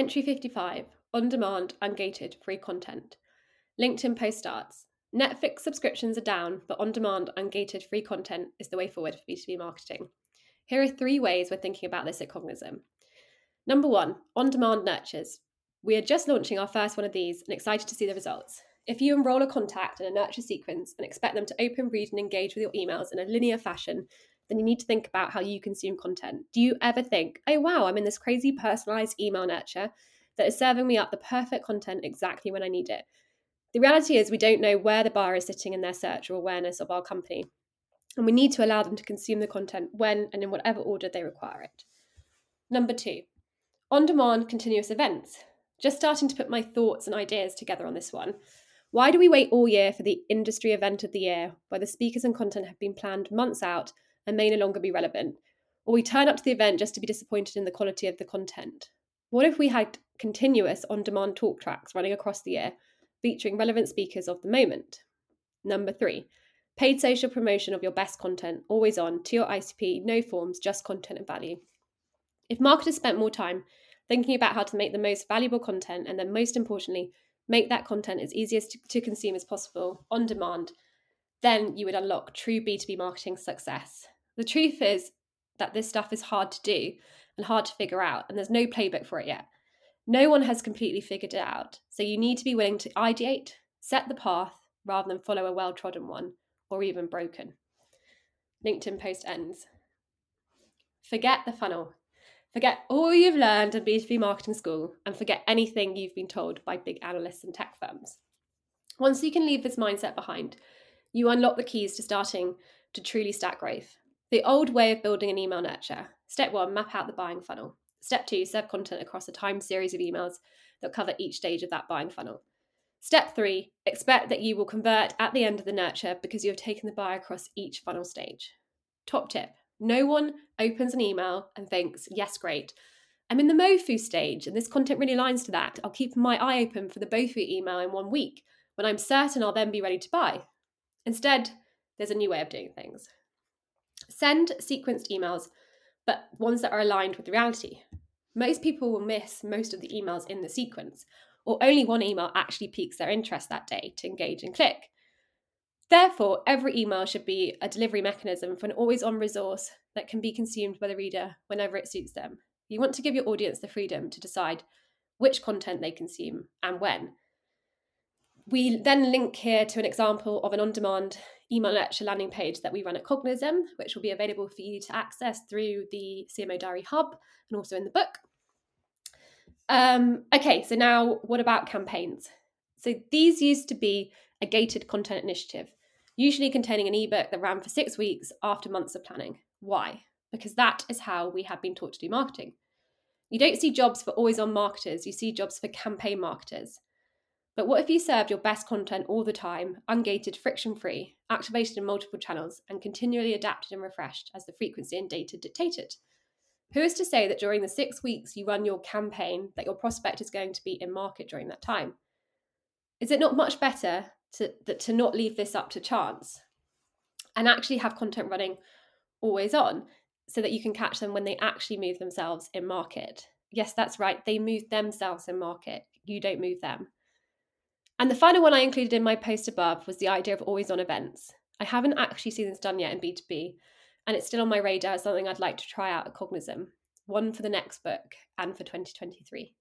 Entry 55, on-demand, ungated, free content. LinkedIn post starts. Netflix subscriptions are down, but on-demand, ungated, free content is the way forward for B2B marketing. Here are 3 ways we're thinking about this at Cognism. Number 1, on-demand nurtures. We are just launching our first one of these and excited to see the results. If you enroll a contact in a nurture sequence and expect them to open, read, and engage with your emails in a linear fashion, then you need to think about how you consume content. Do you ever think, oh wow, I'm in this crazy personalized email nurture that is serving me up the perfect content exactly when I need it? The reality is we don't know where the bar is sitting in their search or awareness of our company, and we need to allow them to consume the content when and in whatever order they require it. Number 2, on-demand continuous events. Just starting to put my thoughts and ideas together on this one. Why do we wait all year for the industry event of the year, where the speakers and content have been planned months out and may no longer be relevant? Or we turn up to the event just to be disappointed in the quality of the content. What if we had continuous on-demand talk tracks running across the year, featuring relevant speakers of the moment? Number 3, paid social promotion of your best content, always on, to your ICP, no forms, just content and value. If marketers spent more time thinking about how to make the most valuable content, and then most importantly, make that content as easy to consume as possible on demand, then you would unlock true B2B marketing success. The truth is that this stuff is hard to do and hard to figure out, and there's no playbook for it yet. No one has completely figured it out, so you need to be willing to ideate, set the path, rather than follow a well-trodden one, or even broken. LinkedIn post ends. Forget the funnel. Forget all you've learned in B2B marketing school, and forget anything you've been told by big analysts and tech firms. Once you can leave this mindset behind, you unlock the keys to starting to truly stack growth. The old way of building an email nurture. Step 1, map out the buying funnel. Step 2, serve content across a time series of emails that cover each stage of that buying funnel. Step 3, expect that you will convert at the end of the nurture because you have taken the buyer across each funnel stage. Top tip. No one opens an email and thinks, yes, great, I'm in the Mofu stage and this content really aligns to that. I'll keep my eye open for the Bofu email in 1 week when I'm certain I'll then be ready to buy. Instead, there's a new way of doing things. Send sequenced emails, but ones that are aligned with reality. Most people will miss most of the emails in the sequence, or only one email actually piques their interest that day to engage and click. Therefore, every email should be a delivery mechanism for an always-on resource that can be consumed by the reader whenever it suits them. You want to give your audience the freedom to decide which content they consume and when. We then link here to an example of an on-demand email nurture landing page that we run at Cognism, which will be available for you to access through the CMO Diary Hub and also in the book. Okay, so now what about campaigns? So these used to be a gated content initiative, usually containing an ebook that ran for 6 weeks after months of planning. Why? Because that is how we have been taught to do marketing. You don't see jobs for always-on marketers, you see jobs for campaign marketers. But what if you served your best content all the time, ungated, friction-free, activated in multiple channels, and continually adapted and refreshed as the frequency and data dictated? Who is to say that during the 6 weeks you run your campaign that your prospect is going to be in market during that time? Is it not much better to not leave this up to chance and actually have content running always on so that you can catch them when they actually move themselves in market? Yes, that's right. They move themselves in market. You don't move them. And the final one I included in my post above was the idea of always on events. I haven't actually seen this done yet in B2B, and it's still on my radar as something I'd like to try out at Cognism, one for the next book and for 2023.